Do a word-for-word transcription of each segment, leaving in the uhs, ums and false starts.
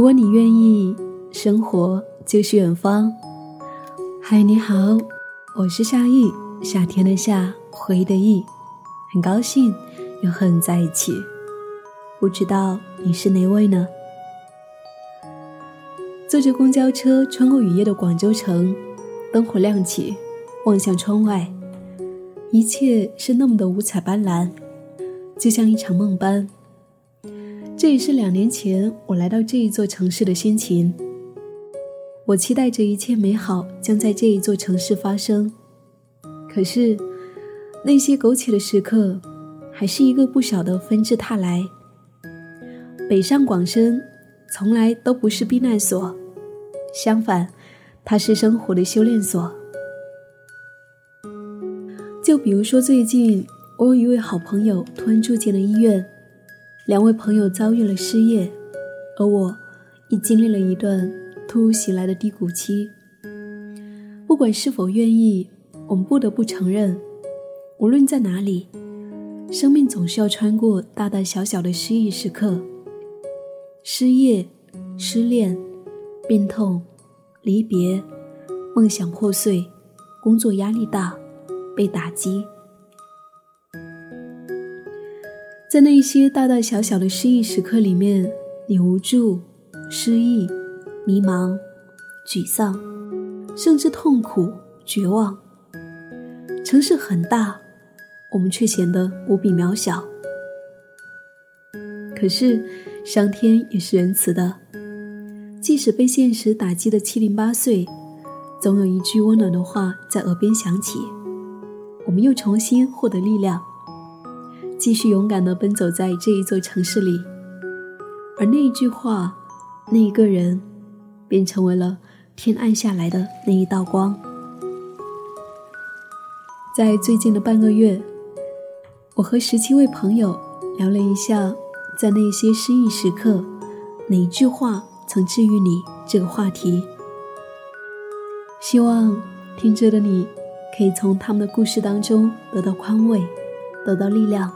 如果你愿意，生活就是远方。嗨，你好，我是夏意，夏天的夏，回忆的意，很高兴又和你在一起。不知道你是哪位呢？坐着公交车穿过雨夜的广州城，灯火亮起，望向窗外，一切是那么的五彩斑斓，就像一场梦般。这也是两年前我来到这一座城市的心情。我期待着一切美好将在这一座城市发生，可是那些苟且的时刻还是一个不少的纷至沓来。北上广深从来都不是避难所，相反，它是生活的修炼所。就比如说，最近我有一位好朋友突然住进了医院，两位朋友遭遇了失业，而我亦经历了一段突如其来的低谷期。不管是否愿意，我们不得不承认，无论在哪里，生命总是要穿过大大小小的失意时刻，失业、失恋、病痛、离别、梦想破碎、工作压力大、被打击。在那些大大小小的失意时刻里面，你无助、失意、迷茫、沮丧，甚至痛苦、绝望。城市很大，我们却显得无比渺小。可是，上天也是仁慈的，即使被现实打击得七零八碎，总有一句温暖的话在耳边响起，我们又重新获得力量，继续勇敢地奔走在这一座城市里。而那一句话，那一个人，便成为了天暗下来的那一道光。在最近的半个月，我和十七位朋友聊了一下，在那些失意时刻，哪一句话曾治愈你这个话题。希望听着的你可以从他们的故事当中得到宽慰，得到力量。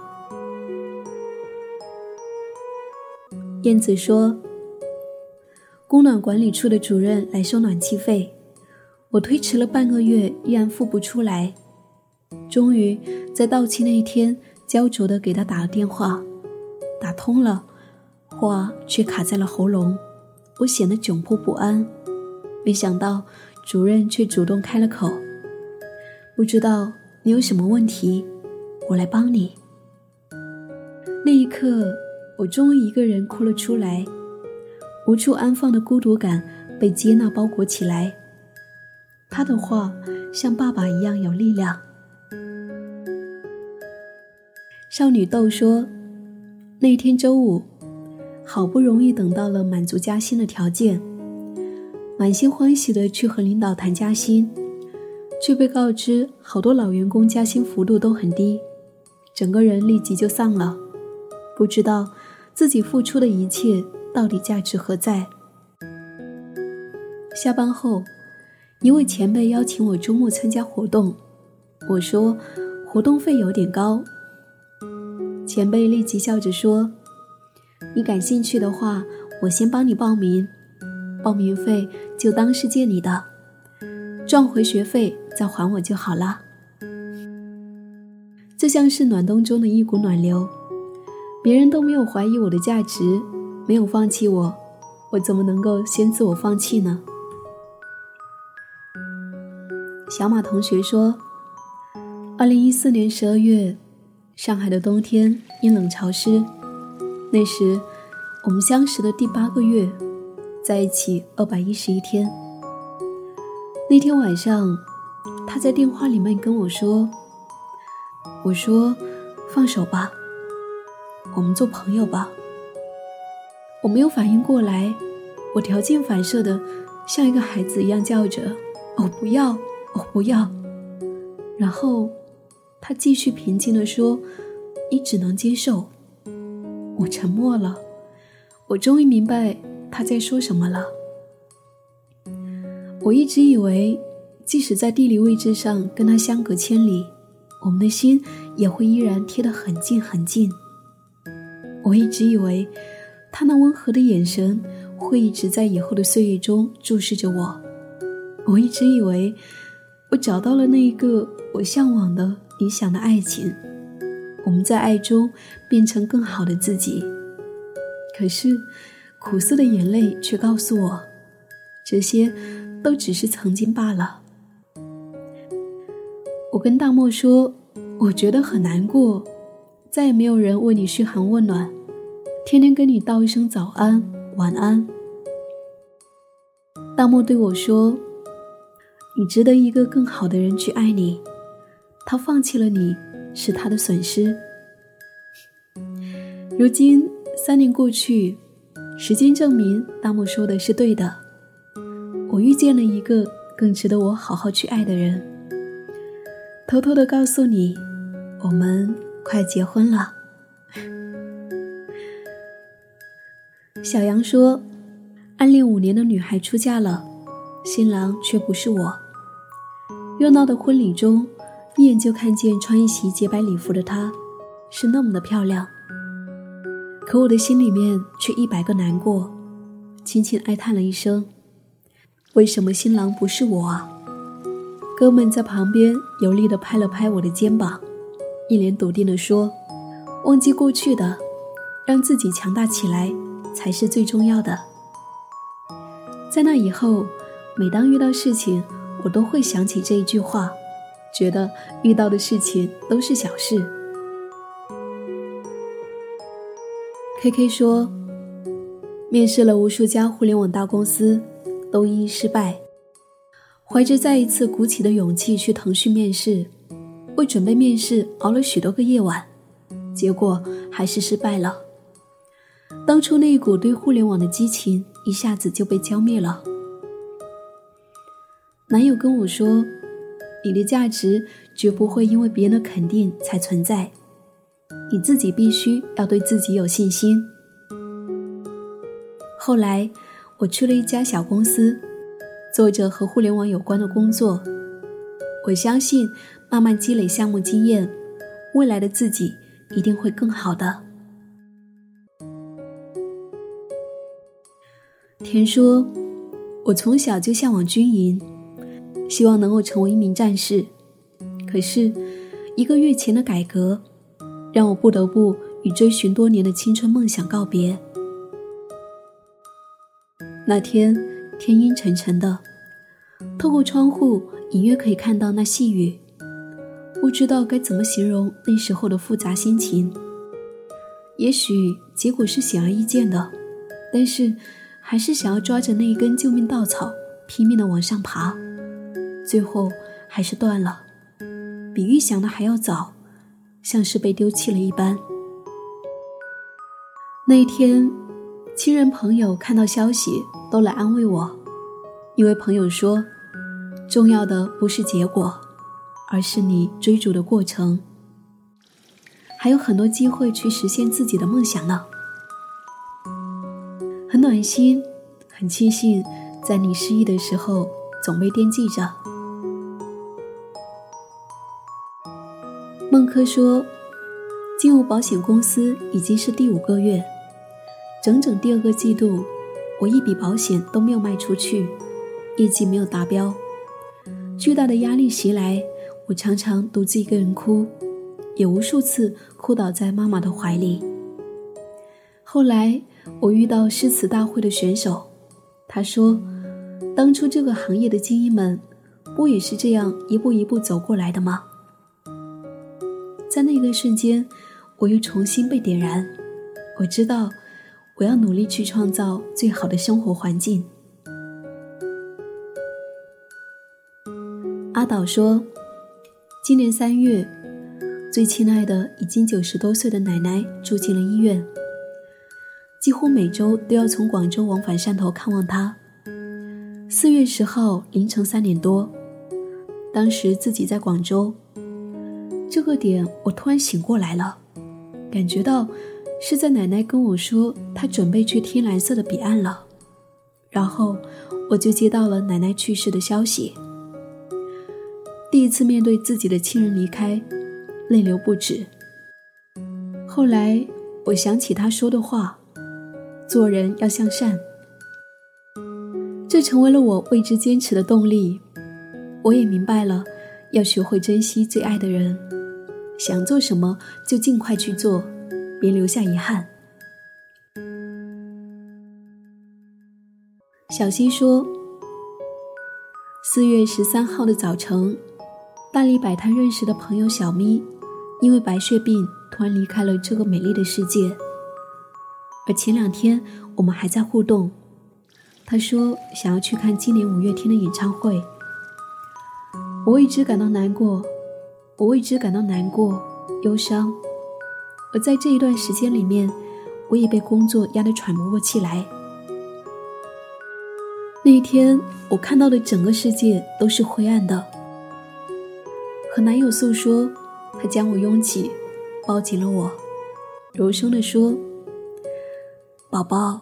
燕子说，供暖管理处的主任来收暖气费，我推迟了半个月依然付不出来，终于在到期那一天焦灼地给他打了电话，打通了，话却卡在了喉咙，我显得窘迫不安。没想到主任却主动开了口，不知道你有什么问题，我来帮你。那一刻，我终于一个人哭了出来，无处安放的孤独感被接纳包裹起来。他的话像爸爸一样有力量。少女豆说，那天周五，好不容易等到了满足加薪的条件，满心欢喜地去和领导谈加薪，却被告知好多老员工加薪幅度都很低，整个人立即就丧了，不知道自己付出的一切到底价值何在。下班后，一位前辈邀请我周末参加活动，我说活动费有点高，前辈立即笑着说，你感兴趣的话，我先帮你报名，报名费就当是借你的，赚回学费再还我就好了。就像是暖冬中的一股暖流，别人都没有怀疑我的价值，没有放弃我，我怎么能够先自我放弃呢？小马同学说，二零一四年十二月，上海的冬天阴冷潮湿，那时我们相识的第八个月，在一起二百一十一天。那天晚上，他在电话里面跟我说，我说放手吧，我们做朋友吧。我没有反应过来，我条件反射的像一个孩子一样叫着，哦不要，哦不要。然后他继续平静地说，你只能接受。我沉默了，我终于明白他在说什么了。我一直以为，即使在地理位置上跟他相隔千里，我们的心也会依然贴得很近很近。我一直以为他那温和的眼神会一直在以后的岁月中注视着我。我一直以为我找到了那一个我向往的理想的爱情，我们在爱中变成更好的自己。可是苦涩的眼泪却告诉我，这些都只是曾经罢了。我跟大漠说，我觉得很难过，再也没有人为你嘘寒问暖，天天跟你道一声早安晚安。大漠对我说，你值得一个更好的人去爱你，他放弃了你是他的损失。如今三年过去，时间证明大漠说的是对的，我遇见了一个更值得我好好去爱的人。偷偷地告诉你，我们快结婚了。小杨说，暗恋五年的女孩出嫁了，新郎却不是我。热闹的婚礼中，一眼就看见穿一袭洁白礼服的她是那么的漂亮，可我的心里面却一百个难过，轻轻哀叹了一声，为什么新郎不是我啊？哥们在旁边有力地拍了拍我的肩膀，一脸笃定地说，忘记过去的，让自己强大起来才是最重要的。在那以后，每当遇到事情，我都会想起这一句话，觉得遇到的事情都是小事。 K K 说，面试了无数家互联网大公司，都一一失败，怀着再一次鼓起的勇气去腾讯面试，为准备面试熬了许多个夜晚，结果还是失败了。当初那一股对互联网的激情一下子就被浇灭了。男友跟我说，你的价值绝不会因为别人的肯定才存在，你自己必须要对自己有信心。后来我去了一家小公司，做着和互联网有关的工作，我相信慢慢积累项目经验，未来的自己一定会更好的。田说，我从小就向往军营，希望能够成为一名战士，可是一个月前的改革让我不得不与追寻多年的青春梦想告别。那天天阴沉沉的，透过窗户隐约可以看到那细雨，不知道该怎么形容那时候的复杂心情。也许结果是显而易见的，但是还是想要抓着那一根救命稻草拼命地往上爬，最后还是断了，比预想的还要早，像是被丢弃了一般。那一天亲人朋友看到消息都来安慰我，一位朋友说，重要的不是结果，而是你追逐的过程，还有很多机会去实现自己的梦想呢。很暖心，很庆幸在你失意的时候总被惦记着。孟科说，进入保险公司已经是第五个月，整整第二个季度，我一笔保险都没有卖出去，业绩没有达标，巨大的压力袭来，我常常独自一个人哭，也无数次哭倒在妈妈的怀里。后来我遇到诗词大会的选手，他说，当初这个行业的精英们不也是这样一步一步走过来的吗？在那个瞬间，我又重新被点燃，我知道我要努力去创造最好的生活环境。阿导说，今年三月，最亲爱的已经九十多岁的奶奶住进了医院，几乎每周都要从广州往返汕头看望她。四月十号凌晨三点多，当时自己在广州，这个点我突然醒过来了，感觉到是在奶奶跟我说她准备去天蓝色的彼岸了，然后我就接到了奶奶去世的消息。第一次面对自己的亲人离开，泪流不止。后来我想起她说的话，做人要向善，这成为了我为之坚持的动力。我也明白了，要学会珍惜最爱的人，想做什么就尽快去做，别留下遗憾。小溪说，四月十三号的早晨，大理摆摊认识的朋友小咪，因为白血病突然离开了这个美丽的世界。而前两天我们还在互动，他说想要去看今年五月天的演唱会。我为之感到难过，我为之感到难过、忧伤。而在这一段时间里面，我也被工作压得喘不过气来。那一天，我看到的整个世界都是灰暗的。和男友诉说，他将我拥起，抱紧了我，柔声地说，宝宝，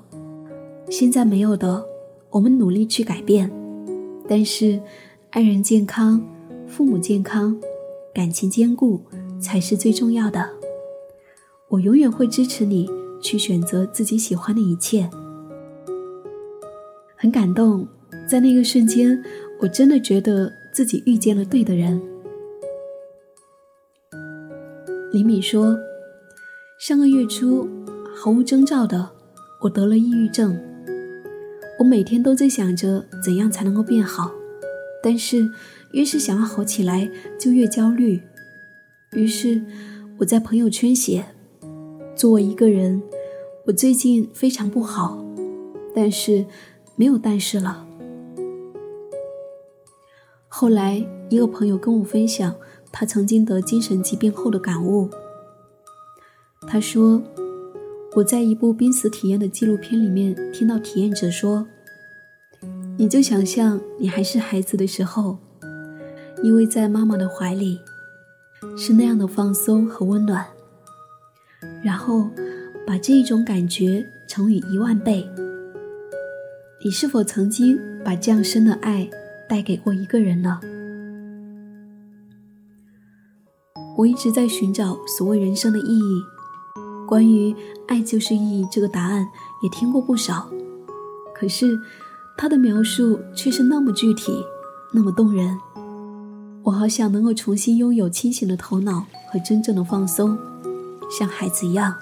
现在没有的，我们努力去改变，但是爱人健康，父母健康，感情坚固才是最重要的。我永远会支持你去选择自己喜欢的一切。很感动，在那个瞬间，我真的觉得自己遇见了对的人。李敏说，上个月初，毫无征兆的，我得了抑郁症。我每天都在想着怎样才能够变好，但是越是想要好起来就越焦虑。于是我在朋友圈写，作为一个人，我最近非常不好，但是没有但是了。后来一个朋友跟我分享他曾经得精神疾病后的感悟，他说，我在一部濒死体验的纪录片里面听到体验者说，你就想象你还是孩子的时候，依偎在妈妈的怀里，是那样的放松和温暖，然后把这一种感觉乘以一万倍。你是否曾经把这样深的爱带给过一个人呢？我一直在寻找所谓人生的意义，关于爱就是意义这个答案也听过不少，可是他的描述却是那么具体，那么动人。我好想能够重新拥有清醒的头脑和真正的放松，像孩子一样。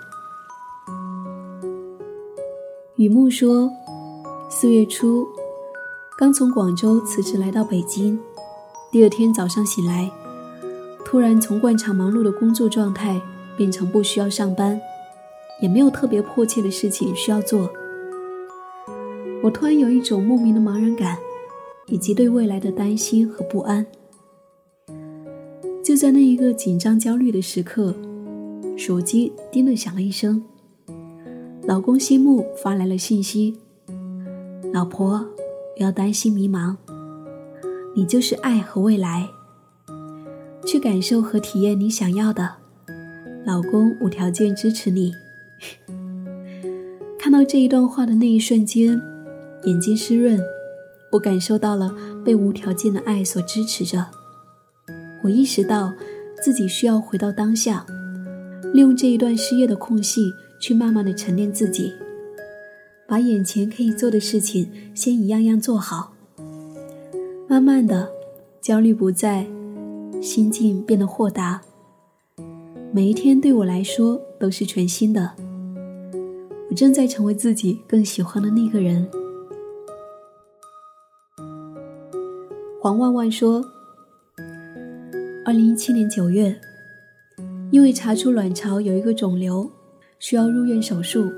雨木说，四月初刚从广州辞职来到北京，第二天早上醒来，突然从惯常忙碌的工作状态变成不需要上班，也没有特别迫切的事情需要做。我突然有一种莫名的茫然感，以及对未来的担心和不安。就在那一个紧张焦虑的时刻，手机叮的响了一声，老公西木发来了信息，老婆，不要担心迷茫，你就是爱和未来，去感受和体验你想要的，老公无条件支持你。看到这一段话的那一瞬间，眼睛湿润，我感受到了被无条件的爱所支持着。我意识到自己需要回到当下，利用这一段失业的空隙去慢慢的沉淀自己，把眼前可以做的事情先一样样做好。慢慢的，焦虑不在，心境变得豁达，每一天对我来说都是全新的，我正在成为自己更喜欢的那个人。黄万万说，二零一七年九月，因为查出卵巢有一个肿瘤，需要入院手术。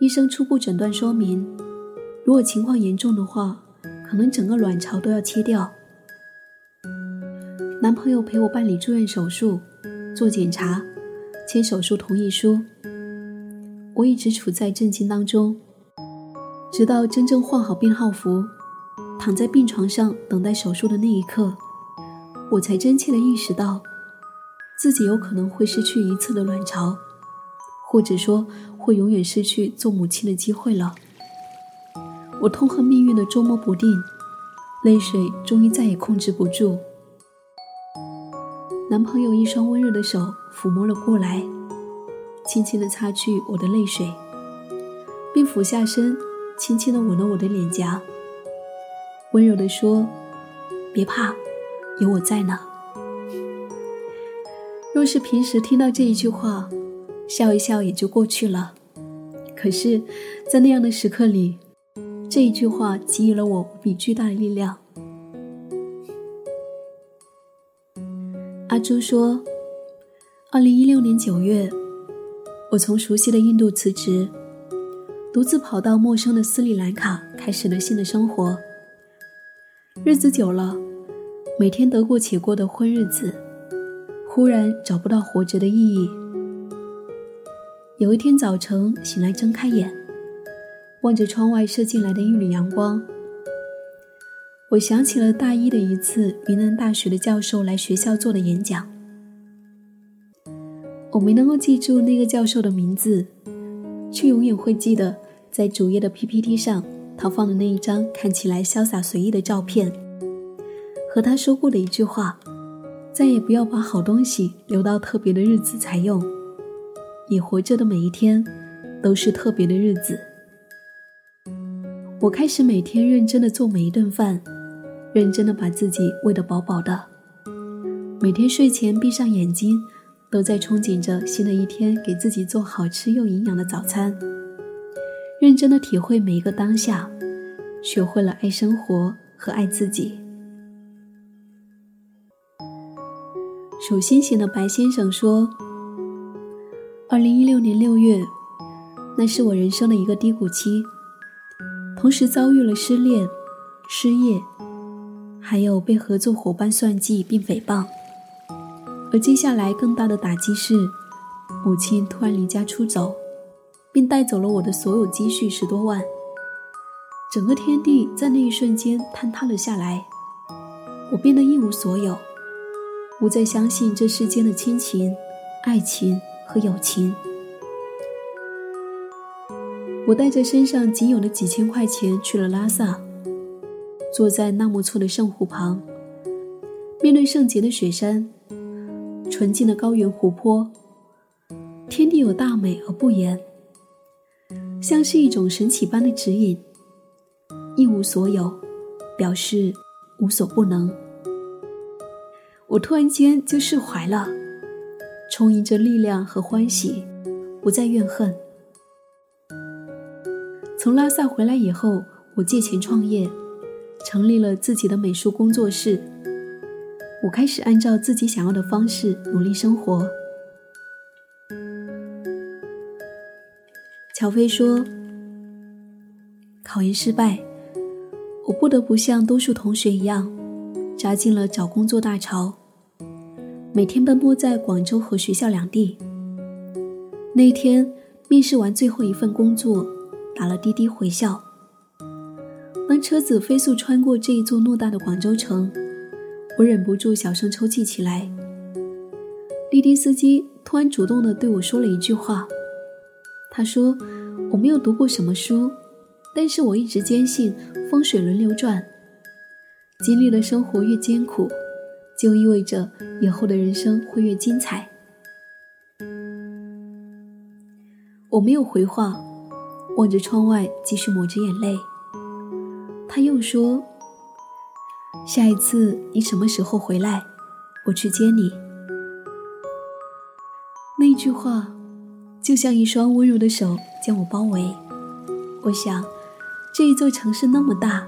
医生初步诊断说明，如果情况严重的话，可能整个卵巢都要切掉。男朋友陪我办理住院手术，做检查，签手术同意书。我一直处在震惊当中，直到真正换好病号服，躺在病床上等待手术的那一刻，我才真切地意识到，自己有可能会失去一次的卵巢，或者说会永远失去做母亲的机会了。我痛恨命运的捉摸不定，泪水终于再也控制不住。男朋友一双温热的手抚摸了过来，轻轻地擦去我的泪水，并俯下身轻轻地吻了我的脸颊，温柔地说，别怕，有我在呢。若是平时听到这一句话，笑一笑也就过去了，可是在那样的时刻里，这一句话给予了我无比巨大的力量。阿朱说，二零一六年九月，我从熟悉的印度辞职，独自跑到陌生的斯里兰卡，开始了新的生活。日子久了，每天得过且过的混日子，忽然找不到活着的意义。有一天早晨醒来，睁开眼，望着窗外射进来的一缕阳光，我想起了大一的一次云南大学的教授来学校做的演讲。我没能够记住那个教授的名字，却永远会记得在主页的 P P T 上他放的那一张看起来潇洒随意的照片，和他说过的一句话，再也不要把好东西留到特别的日子才用，你活着的每一天都是特别的日子。我开始每天认真地做每一顿饭，认真地把自己喂得饱饱的，每天睡前闭上眼睛，都在憧憬着新的一天给自己做好吃又营养的早餐，认真地体会每一个当下，学会了爱生活和爱自己。数星星的白先生说，二零一六年六月，那是我人生的一个低谷期，同时遭遇了失恋、失业，还有被合作伙伴算计并诽谤。而接下来更大的打击是，母亲突然离家出走，并带走了我的所有积蓄十多万，整个天地在那一瞬间坍塌了下来，我变得一无所有，不再相信这世间的亲情、爱情和友情。我带着身上仅有的几千块钱去了拉萨，坐在纳木错的圣湖旁，面对圣洁的雪山，纯净的高原湖泊，天地有大美而不言，像是一种神奇般的指引。一无所有表示无所不能，我突然间就释怀了，充盈着力量和欢喜，不再怨恨。从拉萨回来以后，我借钱创业，成立了自己的美术工作室，我开始按照自己想要的方式努力生活。乔飞说，考研失败，我不得不像多数同学一样，扎进了找工作大潮，每天奔波在广州和学校两地。那一天面试完最后一份工作，打了滴滴回校，当车子飞速穿过这一座偌大的广州城，我忍不住小声抽泣起来。滴滴司机突然主动地对我说了一句话，他说，我没有读过什么书，但是我一直坚信风水轮流转，经历的生活越艰苦，就意味着以后的人生会越精彩。我没有回话，望着窗外继续抹着眼泪。他又说，下一次你什么时候回来，我去接你。那句话就像一双温柔的手将我包围，我想这一座城市那么大，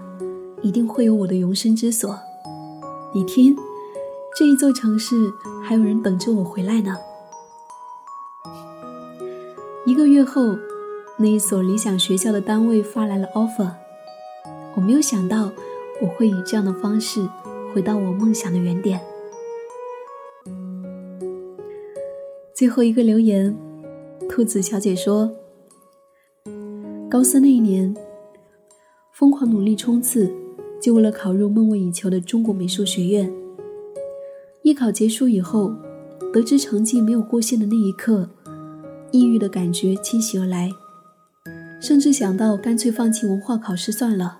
一定会有我的容身之所。你听，这一座城市还有人等着我回来呢。一个月后，那一所理想学校的单位发来了 offer， 我没有想到我会以这样的方式回到我梦想的原点。最后一个留言，兔子小姐说，高三那一年疯狂努力冲刺，就为了考入梦寐以求的中国美术学院。艺考结束以后，得知成绩没有过线的那一刻，抑郁的感觉侵袭而来，甚至想到干脆放弃文化考试算了。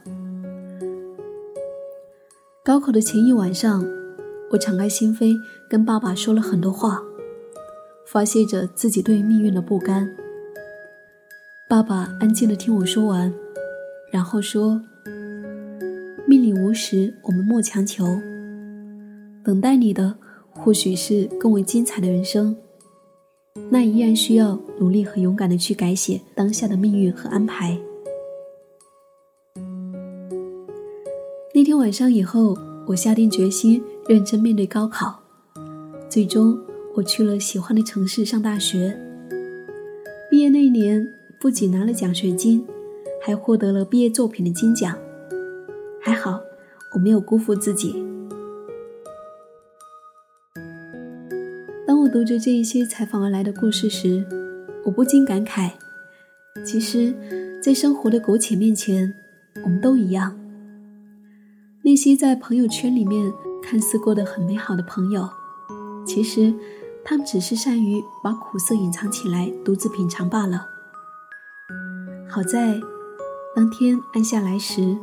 高考的前一晚上，我敞开心扉跟爸爸说了很多话，发泄着自己对命运的不甘。爸爸安静地听我说完，然后说，命里无时我们莫强求，等待你的或许是更为精彩的人生，那依然需要努力和勇敢地去改写当下的命运和安排。那天晚上以后，我下定决心认真面对高考，最终我去了喜欢的城市上大学。毕业那一年，不仅拿了奖学金，还获得了毕业作品的金奖。还好我没有辜负自己。当我读着这一些采访而来的故事时，我不禁感慨，其实在生活的苟且面前，我们都一样。那些在朋友圈里面看似过得很美好的朋友，其实他们只是善于把苦涩隐藏起来，独自品尝罢了。好在当天暗下来时，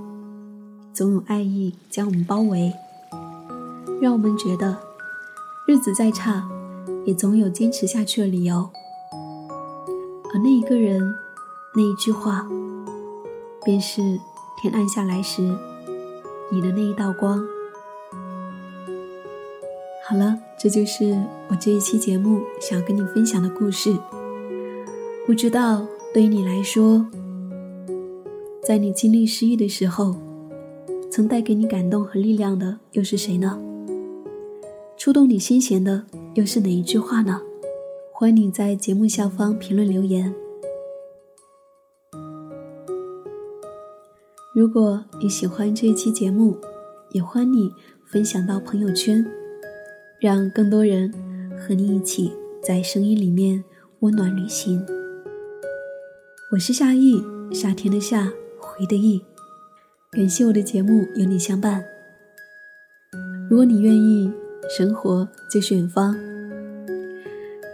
总有爱意将我们包围，让我们觉得日子再差也总有坚持下去的理由。而那一个人，那一句话，便是天暗下来时你的那一道光。好了，这就是我这一期节目想要跟你分享的故事。不知道对于你来说，在你经历失意的时候，曾带给你感动和力量的又是谁呢？触动你心弦的又是哪一句话呢？欢迎你在节目下方评论留言。如果你喜欢这一期节目，也欢迎你分享到朋友圈，让更多人和你一起在声音里面温暖旅行。我是夏意，夏天的夏，回的意。感谢我的节目有你相伴。如果你愿意，生活就是远方。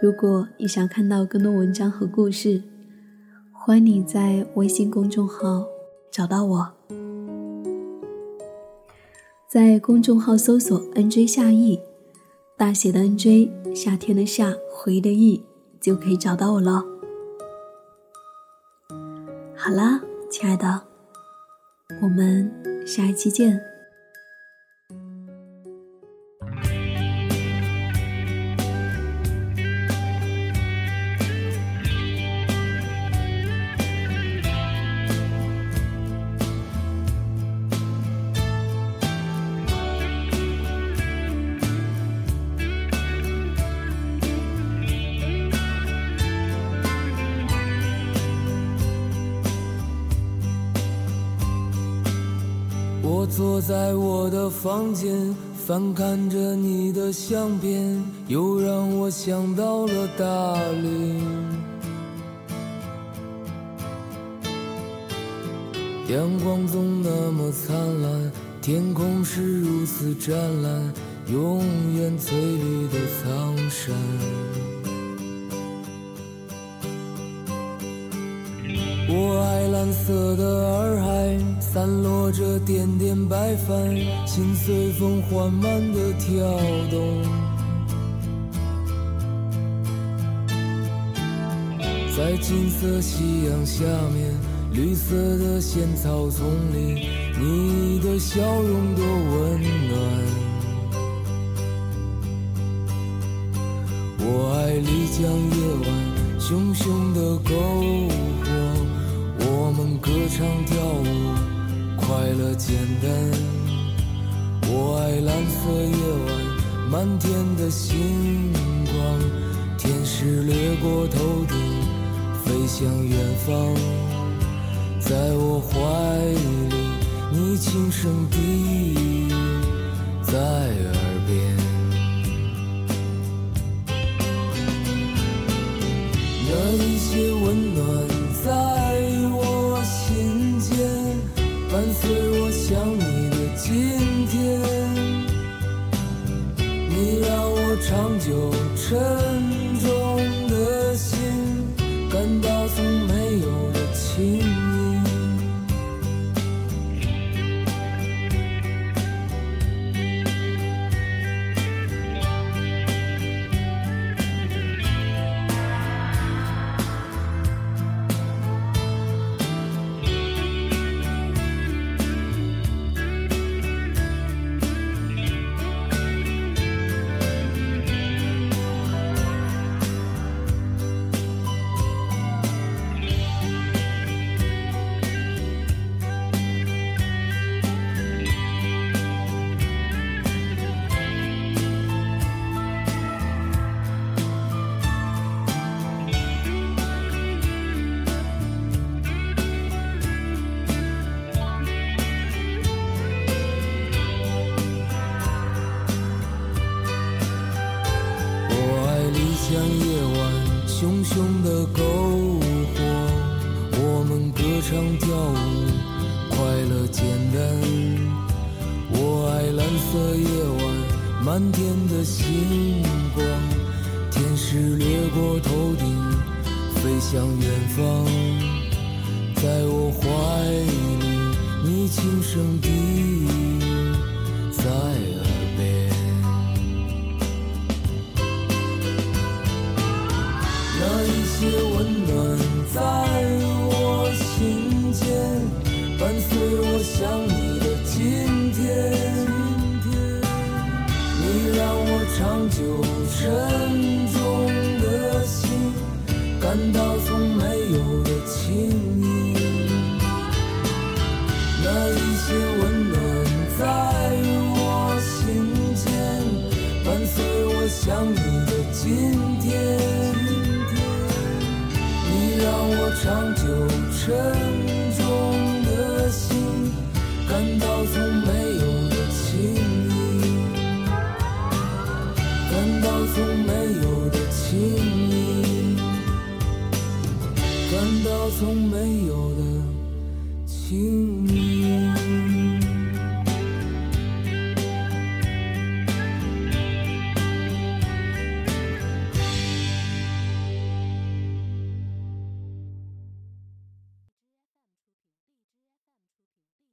如果你想看到更多文章和故事，欢迎你在微信公众号找到我，在公众号搜索 N J 夏意，大写的 N J， 夏天的夏，回的意，就可以找到我了。好啦，亲爱的，我们下一期见。我坐在我的房间，翻看着你的相片，又让我想到了大理。阳光总那么灿烂，天空是如此湛蓝，永远翠绿的苍山。我爱蓝色的洱海，散落着点点白帆，心随风缓慢地跳动。在金色夕阳下面，绿色的仙草丛里，你的笑容多温暖。我爱丽江夜晚，熊熊的篝火，我们歌唱跳舞，快乐简单。我爱蓝色夜晚，满天的星光，天使掠过头顶，飞向远方。在我怀里，你轻声低语在耳边。那一些温暖在我心间，伴随我想你的今天，你让我长久沉重的心感到从没有了轻易。上跳舞，快乐简单。我爱蓝色夜晚，满天的星光，天使掠过头顶，飞向远方。在我怀里，你轻声低语在耳边。那一些温暖在我心间，伴随我想你的今天。你让我长久沉重的心，感到从没有的轻盈。那一些温暖在我心间，伴随我想你的今天。你让我长久沉重的心，感到从没有的轻盈，感到从没有的轻盈，感到从没有的轻盈。